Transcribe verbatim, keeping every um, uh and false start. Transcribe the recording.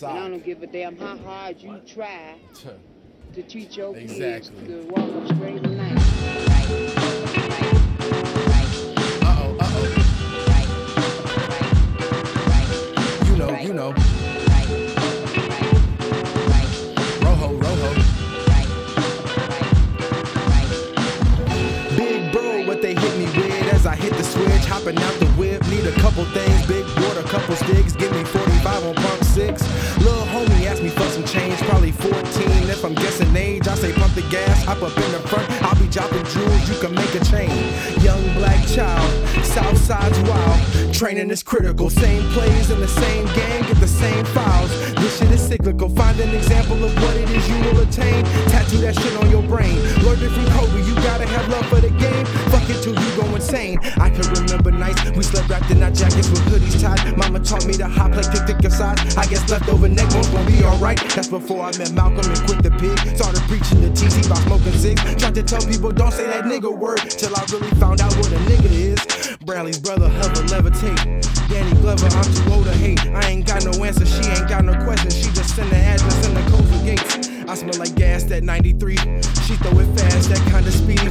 And I don't give a damn how hard you try to teach your exactly. kids to walk a straight line. Uh-oh, uh-oh. You know, you know. Rojo, rojo. Big bro, what they hit me with as I hit the switch. Hopping out the whip, need a couple things. Big water, couple sticks, give me forty-five on pump six. Little homie asked me for some change, probably fourteen. If I'm guessing age, I say pump the gas, hop up in the front. I'll be dropping jewels, you can make a chain. Young black child, Southside's wild. Training is critical, same plays in the same game, get the same files. This shit is cyclical, find an example of what it is you will attain. Tattoo that shit on your brain, learned it from Kobe, you gotta have love for the game. Fuck it till you go insane. I can remember nights we slept wrapped in our jackets with hoodies tied. Mama taught me to hop like tick-tick of size. I guess leftover neck won't gon' be alright. That's before I met Malcolm and Quick the Pig. Started preaching to T C by smoking six. Tried to tell people don't say that nigga word till I really found out what a nigga is. Bradley's brother, hover, levitate. Danny Glover, I'm too old to hate. I ain't got no answer, she ain't got no question. She just send the address and the coastal gates. I smell like gas, that ninety-three. She throw it fast, that kind of speed.